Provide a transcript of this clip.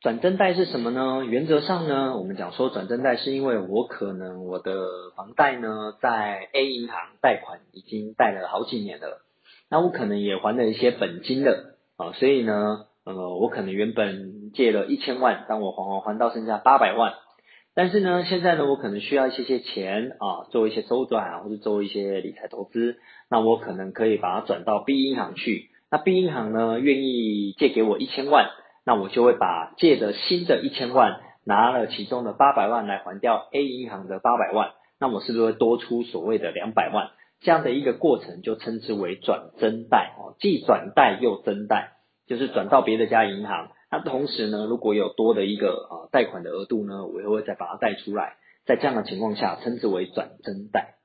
转增贷是什么呢？原则上呢，我们讲说转增贷是因为我可能我的房贷呢在 A 银行贷款已经贷了好几年了，那我可能也还了一些本金了啊，所以呢我可能原本借了1000万，当我还到剩下800万，但是呢现在呢我可能需要一些钱啊，做一些周转啊，或者做一些理财投资，那我可能可以把它转到 B 银行去，那 B 银行呢愿意借给我1000万，那我就会把借的新的1000万拿了其中的800万来还掉 A 银行的800万，那我是不是会多出所谓的200万？这样的一个过程就称之为转增贷，既转贷又增贷，就是转到别的家银行，那同时呢如果有多的一个贷款的额度呢，我也会再把它贷出来，在这样的情况下称之为转增贷。